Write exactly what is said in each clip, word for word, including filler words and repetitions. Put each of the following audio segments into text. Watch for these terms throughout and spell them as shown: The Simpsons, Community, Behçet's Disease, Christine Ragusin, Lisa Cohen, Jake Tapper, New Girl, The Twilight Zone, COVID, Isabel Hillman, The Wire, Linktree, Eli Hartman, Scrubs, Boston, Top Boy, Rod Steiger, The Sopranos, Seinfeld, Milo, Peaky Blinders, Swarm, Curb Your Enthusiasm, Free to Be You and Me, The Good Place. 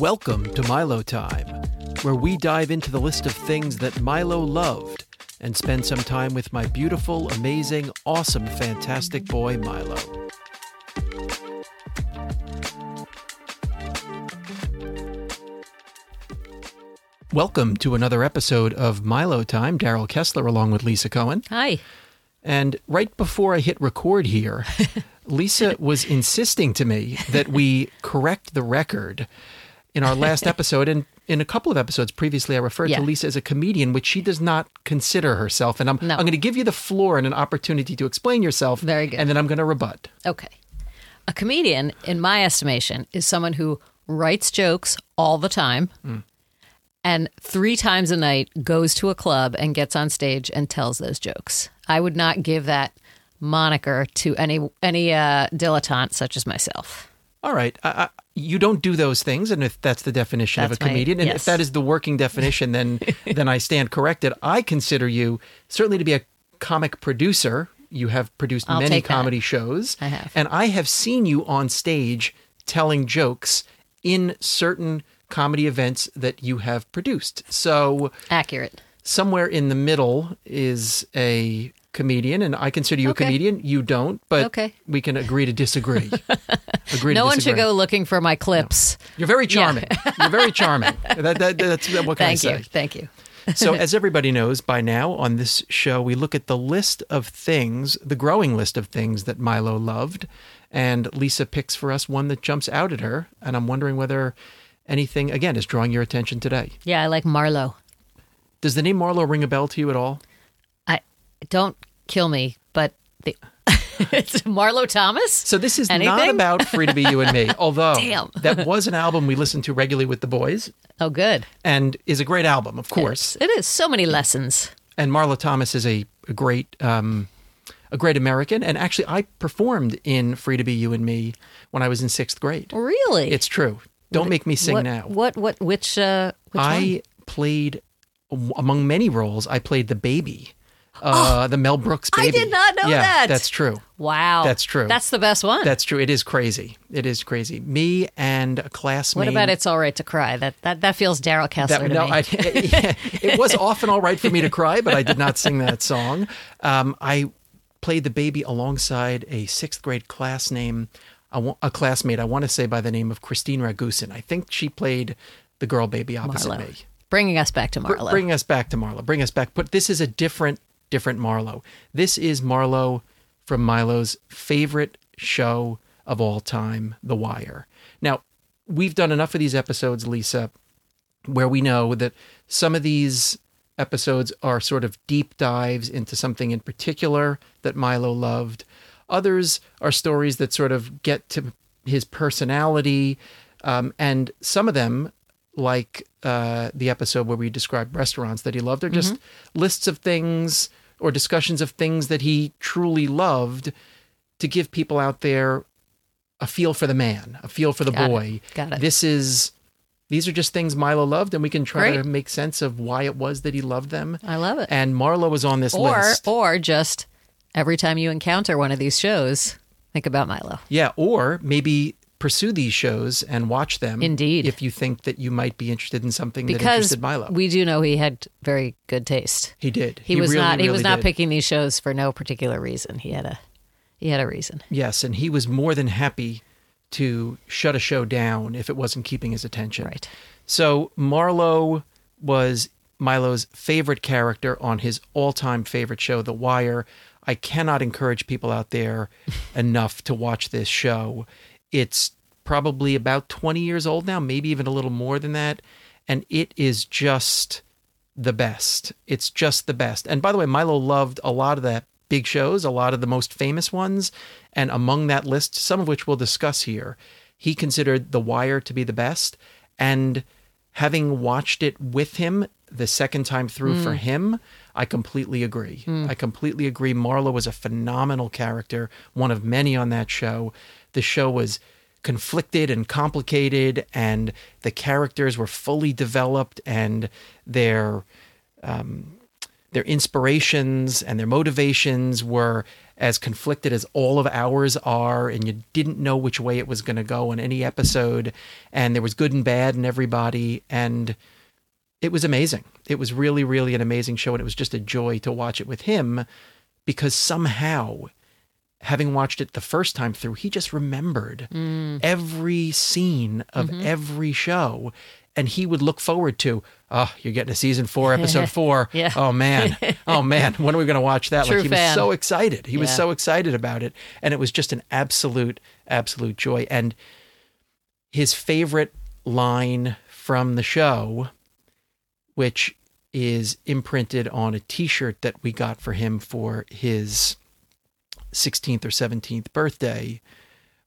Welcome to Milo Time, where we dive into the list of things that Milo loved and spend some time with my beautiful, amazing, awesome, fantastic boy, Milo. Welcome to another episode of Milo Time. Daryl Kessler along with Lisa Cohen. Hi. And right before I hit record here, Lisa was insisting to me that we correct the record in our last episode. And in a couple of episodes previously, I referred yeah. to Lisa as a comedian, which she does not consider herself. And I'm, no. I'm going to give you the floor and an opportunity to explain yourself. Very good. And then I'm going to rebut. Okay. A comedian, in my estimation, is someone who writes jokes all the time. Mm. And three times a night goes to a club and gets on stage and tells those jokes. I would not give that moniker to any any uh, dilettante such as myself. All right. I, I, you don't do those things, and if that's the definition that's of a my, comedian, and yes. if that is the working definition, then then I stand corrected. I consider you certainly to be a comic producer. You have produced I'll many comedy that. shows. I have. And I have seen you on stage telling jokes in certain comedy events that you have produced. So accurate. Somewhere in the middle is a comedian, and I consider you okay. a comedian. You don't, but okay. we can agree to disagree. Agree no to one disagree. Should go looking for my clips. No. You're very charming. Yeah. You're very charming. That, that, that's what can Thank I say. Thank you. Thank you. So as everybody knows by now on this show, we look at the list of things, the growing list of things that Milo loved, and Lisa picks for us one that jumps out at her, and I'm wondering whether anything, again, is drawing your attention today. Yeah, I like Marlo. Does the name Marlo ring a bell to you at all? I don't kill me, but the, it's Marlo Thomas? So this is Anything? Not about Free to Be You and Me, although Damn. That was an album we listened to regularly with the boys. Oh, good. And is a great album, of course. It's, it is. So many lessons. And Marlo Thomas is a, a great... Um, A great American, and actually I performed in Free to Be You and Me when I was in sixth grade. Really? It's true. Don't what, make me sing what, now. What, what, which, uh, which I one? played, among many roles, I played the baby, uh, oh, the Mel Brooks baby. I did not know yeah, that. that's true. Wow. That's true. That's the best one. That's true. It is crazy. It is crazy. Me and a classmate. What about It's All Right to Cry? That that, that feels Daryl Kessler that, to no, me. I, yeah, it was often all right for me to cry, but I did not sing that song. Um, I... played the baby alongside a sixth grade class name, a classmate, I want to say by the name of Christine Ragusin. I think she played the girl baby opposite Marlo. me. Bringing us back to Marlo. Br- bring us back to Marlo. Bring us back. But this is a different, different Marlo. This is Marlo from Milo's favorite show of all time, The Wire. Now, we've done enough of these episodes, Lisa, where we know that some of these episodes are sort of deep dives into something in particular that Milo loved. Others are stories that sort of get to his personality. Um, and some of them, like uh, the episode where we described restaurants that he loved, are just mm-hmm. lists of things or discussions of things that he truly loved to give people out there a feel for the man, a feel for the Got boy. It. Got it. This is... These are just things Milo loved, and we can try Great. to make sense of why it was that he loved them. I love it. And Marlo was on this or, list. Or just every time you encounter one of these shows, think about Milo. Yeah, or maybe pursue these shows and watch them. Indeed. If you think that you might be interested in something because that interested Milo. Because we do know he had very good taste. He did. He, he was really, not. He really was not did. picking these shows for no particular reason. He had a he had a reason. Yes, and he was more than happy to shut a show down if it wasn't keeping his attention. Right. So Marlo was Milo's favorite character on his all-time favorite show, The Wire. I cannot encourage people out there enough to watch this show. It's probably about twenty years old now, maybe even a little more than that. And it is just the best. It's just the best. And by the way, Milo loved a lot of that big shows, a lot of the most famous ones, and among that list, some of which we'll discuss here, he considered The Wire to be the best, and having watched it with him the second time through mm. for him, I completely agree. Mm. I completely agree. Marlo was a phenomenal character, one of many on that show. The show was conflicted and complicated, and the characters were fully developed, and their... Um, Their inspirations and their motivations were as conflicted as all of ours are, and you didn't know which way it was going to go in any episode, and there was good and bad in everybody, and it was amazing. It was really, really an amazing show, and it was just a joy to watch it with him, because somehow, having watched it the first time through, he just remembered mm. every scene of mm-hmm. every show. And he would look forward to, oh, you're getting a season four, episode four. yeah. Oh, man. Oh, man. When are we going to watch that? True like He fan. was so excited. He yeah. was so excited about it. And it was just an absolute, absolute joy. And his favorite line from the show, which is imprinted on a T-shirt that we got for him for his sixteenth or seventeenth birthday,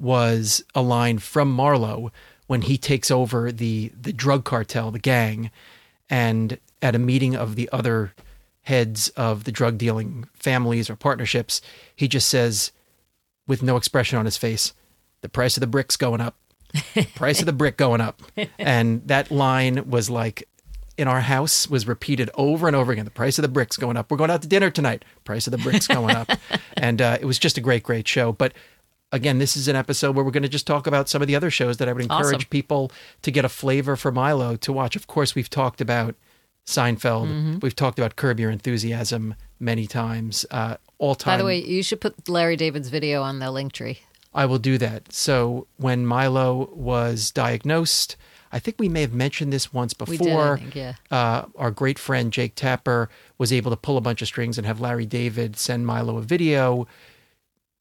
was a line from Marlo when he takes over the, the drug cartel, the gang, and at a meeting of the other heads of the drug dealing families or partnerships, he just says, with no expression on his face, the price of the brick's going up. The price of the brick going up. And that line was like, in our house, was repeated over and over again. The price of the brick's going up. We're going out to dinner tonight. Price of the brick's going up. And uh, it was just a great, great show. But again, this is an episode where we're going to just talk about some of the other shows that I would encourage awesome. people to get a flavor for Milo to watch. Of course, we've talked about Seinfeld. Mm-hmm. We've talked about Curb Your Enthusiasm many times. Uh, all time. By the way, you should put Larry David's video on the link tree. I will do that. So when Milo was diagnosed, I think we may have mentioned this once before. We did, I think, yeah. Uh, our great friend Jake Tapper was able to pull a bunch of strings and have Larry David send Milo a video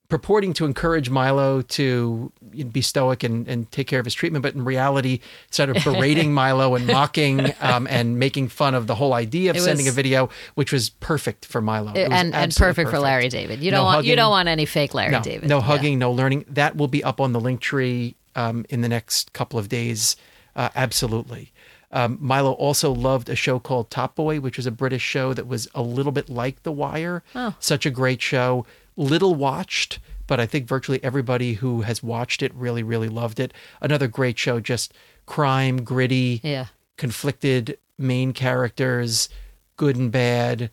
purporting to encourage Milo to be stoic and, and take care of his treatment, but in reality, sort of berating Milo and mocking um, and making fun of the whole idea of was, sending a video, which was perfect for Milo. It and, and perfect, perfect for Larry David. You don't no want hugging, you don't want any fake Larry no, David. No hugging, yeah. no learning. That will be up on the Linktree um, in the next couple of days. Uh, absolutely. Um, Milo also loved a show called Top Boy, which was a British show that was a little bit like The Wire. Oh. Such a great show. Little watched, but I think virtually everybody who has watched it really, really loved it. Another great show, just crime, gritty, yeah. conflicted main characters, good and bad,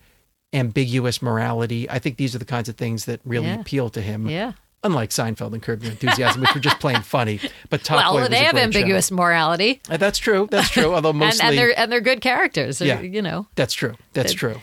ambiguous morality. I think these are the kinds of things that really yeah. appeal to him. Yeah. Unlike Seinfeld and Curb Your Enthusiasm, which were just plain funny, but Top well, Boy was they a have ambiguous show. morality. Uh, that's true. That's true. Although mostly, and, and they're and they're good characters. They're, yeah, you know. That's true. That's they're... true.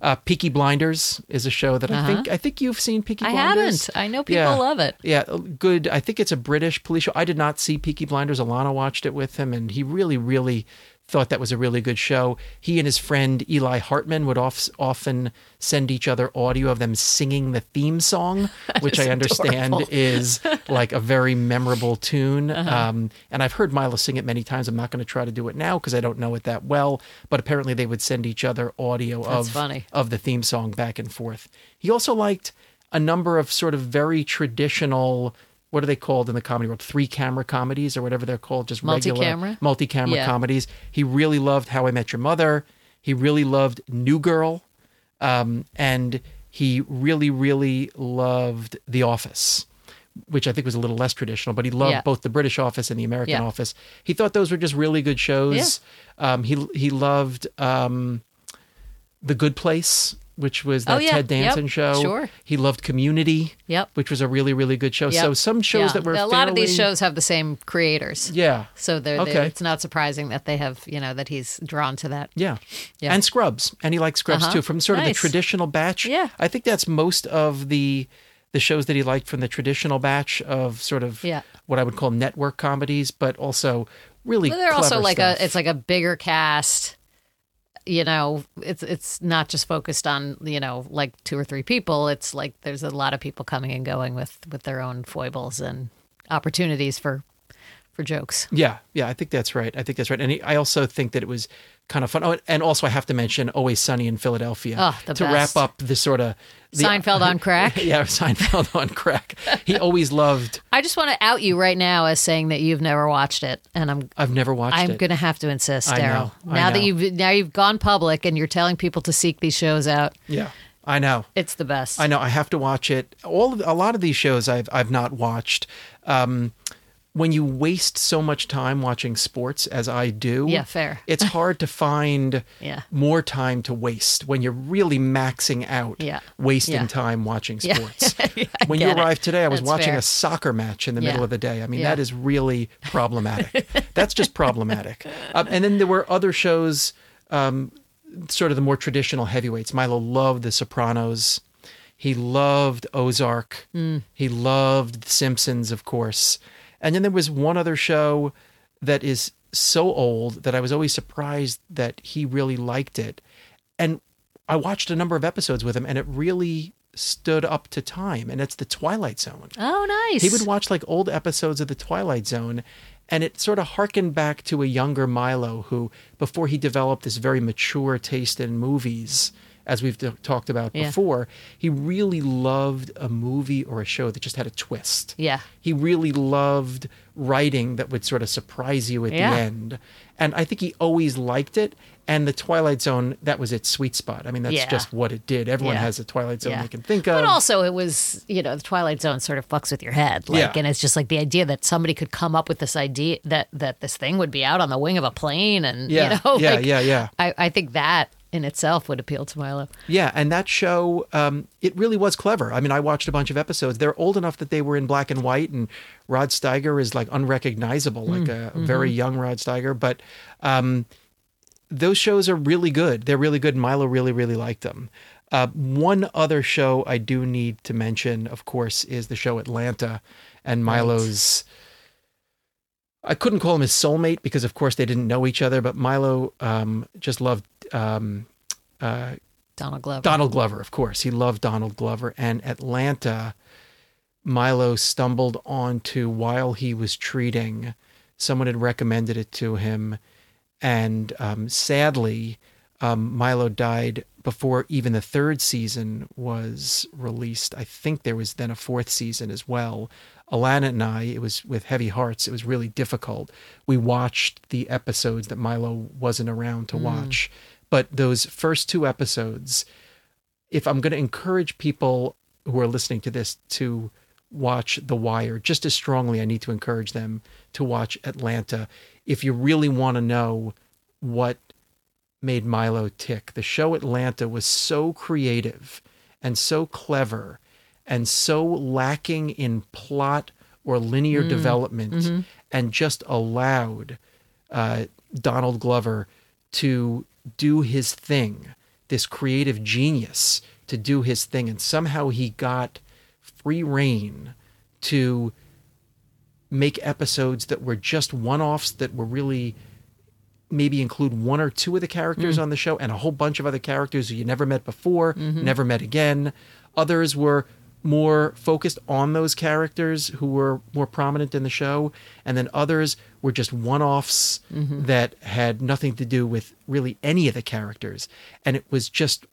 Uh, Peaky Blinders is a show that uh-huh. I think I think you've seen. Peaky Blinders. I haven't. I know people yeah. love it. Yeah, good. I think it's a British police show. I did not see Peaky Blinders. Alana watched it with him, and he really, really thought that was a really good show. He and his friend Eli Hartman would off, often send each other audio of them singing the theme song, which I understand adorable. is like a very memorable tune. Uh-huh. Um, and I've heard Milo sing it many times. I'm not going to try to do it now because I don't know it that well, but apparently they would send each other audio of, of the theme song back and forth. He also liked a number of sort of very traditional, what are they called in the comedy world? Three camera comedies or whatever they're called, just multi-camera? regular multi-camera yeah. comedies. He really loved How I Met Your Mother. He really loved New Girl. Um, and he really, really loved The Office, which I think was a little less traditional, but he loved yeah. both the British Office and the American yeah. Office. He thought those were just really good shows. Yeah. Um, he, he loved um, The Good Place, which was that oh, yeah. Ted Danson yep. show. Sure. He loved Community, yep. which was a really, really good show. Yep. So some shows yeah. that were a fairly... lot of these shows have the same creators. Yeah. So they're, okay. they're, it's not surprising that they have, you know, that he's drawn to that. Yeah. yeah. And Scrubs. And he likes Scrubs uh-huh. too, from sort of nice. the traditional batch. Yeah. I think that's most of the the shows that he liked from the traditional batch of sort of yeah. what I would call network comedies, but also really well, they're clever also like stuff. a it's like a bigger cast. You know, it's it's not just focused on, you know, like two or three people. It's like there's a lot of people coming and going with, with their own foibles and opportunities for for jokes. Yeah, yeah, I think that's right. I think that's right. And he, I also think that it was kind of fun. Oh, and also I have to mention Always Sunny in Philadelphia oh, the to best. wrap up the sort of... The, Seinfeld on crack? Yeah, Seinfeld on crack. He always loved... I just want to out you right now as saying that you've never watched it. And I'm, I've never watched I'm it. I'm going to have to insist, Daryl. Now know. that you've now you've gone public and you're telling people to seek these shows out. Yeah, I know. It's the best. I know. I have to watch it. All of, A lot of these shows I've I've not watched. Um, when you waste so much time watching sports as I do, yeah, fair. It's hard to find yeah. more time to waste when you're really maxing out, yeah. wasting yeah. time watching sports. Yeah. When you arrived it. today, I was That's watching fair. a soccer match in the yeah. middle of the day. I mean, yeah. that is really problematic. That's just problematic. Um, and then there were other shows, um, sort of the more traditional heavyweights. Milo loved The Sopranos. He loved Ozark. Mm. He loved The Simpsons, of course. And then there was one other show that is so old that I was always surprised that he really liked it. And I watched a number of episodes with him, and it really stood up to time. And it's The Twilight Zone. Oh, nice. He would watch like old episodes of The Twilight Zone, and it sort of harkened back to a younger Milo who, before he developed this very mature taste in movies, as we've t- talked about yeah. before, he really loved a movie or a show that just had a twist. Yeah. He really loved writing that would sort of surprise you at yeah. the end. And I think he always liked it. And The Twilight Zone, that was its sweet spot. I mean, that's yeah. just what it did. Everyone yeah. has a Twilight Zone yeah. they can think of. But also it was, you know, The Twilight Zone sort of fucks with your head. Like, yeah. And it's just like the idea that somebody could come up with this idea that, that this thing would be out on the wing of a plane. And, yeah. you know, yeah, like, yeah, yeah. I, I think that in itself would appeal to Milo. Yeah, and that show, um, it really was clever. I mean, I watched a bunch of episodes. They're old enough that they were in black and white, and Rod Steiger is like unrecognizable, like mm, a mm-hmm. very young Rod Steiger. But um, those shows are really good. They're really good, and Milo really, really liked them. Uh, one other show I do need to mention, of course, is the show Atlanta, and Milo's... Right. I couldn't call him his soulmate because, of course, they didn't know each other. But Milo um, just loved um, uh, Donald Glover. Donald Glover, of course. He loved Donald Glover. And Atlanta, Milo stumbled onto while he was treating. Someone had recommended it to him. And um, sadly, um, Milo died before even the third season was released. I think there was then a fourth season as well. Alana and I, it was with heavy hearts, it was really difficult. We watched the episodes that Milo wasn't around to mm. watch. But those first two episodes, if I'm going to encourage people who are listening to this to watch The Wire, just as strongly I need to encourage them to watch Atlanta. If you really want to know what made Milo tick, the show Atlanta was so creative and so clever and so lacking in plot or linear mm. development mm-hmm. and just allowed uh, Donald Glover to do his thing, this creative genius to do his thing. And somehow he got free reign to make episodes that were just one-offs that were really maybe include one or two of the characters mm. on the show and a whole bunch of other characters who you never met before, mm-hmm. never met again. Others were more focused on those characters who were more prominent in the show, and then others were just one-offs mm-hmm. that had nothing to do with really any of the characters. And it was just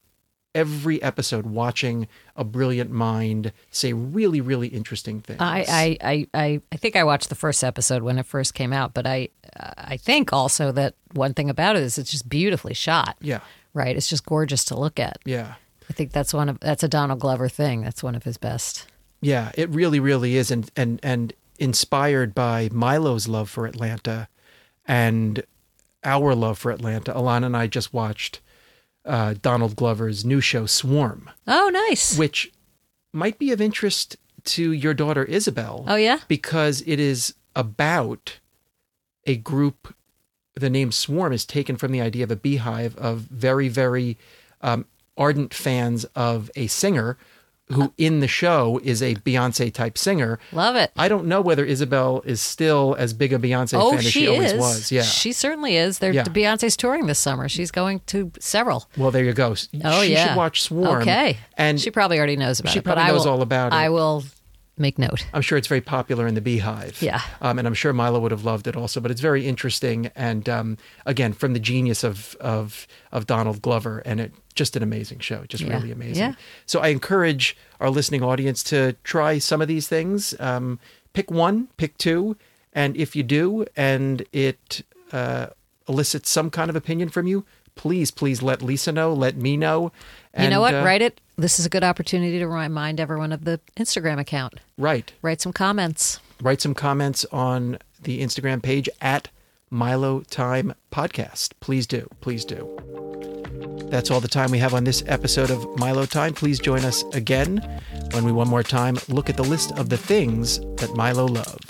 every episode watching a brilliant mind say really, really interesting things. I I, I, I think I watched the first episode when it first came out, but I I think also that one thing about it is it's just beautifully shot. Yeah. Right? It's just gorgeous to look at. Yeah. I think that's one of that's a Donald Glover thing. That's one of his best. Yeah, it really, really is, and and and inspired by Milo's love for Atlanta, and our love for Atlanta. Alana and I just watched uh, Donald Glover's new show, Swarm. Oh, nice. Which might be of interest to your daughter Isabel. Oh yeah, because it is about a group. The name Swarm is taken from the idea of a beehive of very, very. Um, ardent fans of a singer who in the show is a Beyoncé type singer. Love it. I don't know whether Isabel is still as big a Beyoncé oh, fan as she, she always is. was. Yeah, she certainly is. They're, yeah. Beyonce's touring this summer. She's going to several. Well, there you go. Oh, she yeah. should watch Swarm. Okay. And she probably already knows about she it. She probably but knows will, all about it. I will make note. I'm sure it's very popular in the Beehive. Yeah. Um, and I'm sure Milo would have loved it also, but it's very interesting. And um, again, from the genius of of of Donald Glover, and it just an amazing show, just yeah. really amazing. Yeah. So I encourage our listening audience to try some of these things. Um, pick one, pick two, and if you do, and it uh, elicits some kind of opinion from you, please, please let Lisa know, let me know. And, you know what? Uh, Write it. This is a good opportunity to remind everyone of the Instagram account. Right. Write some comments. write some comments on the Instagram page at Milo Time Podcast. Please do. Please do. That's all the time we have on this episode of Milo Time. Please join us again when we one more time look at the list of the things that Milo loves.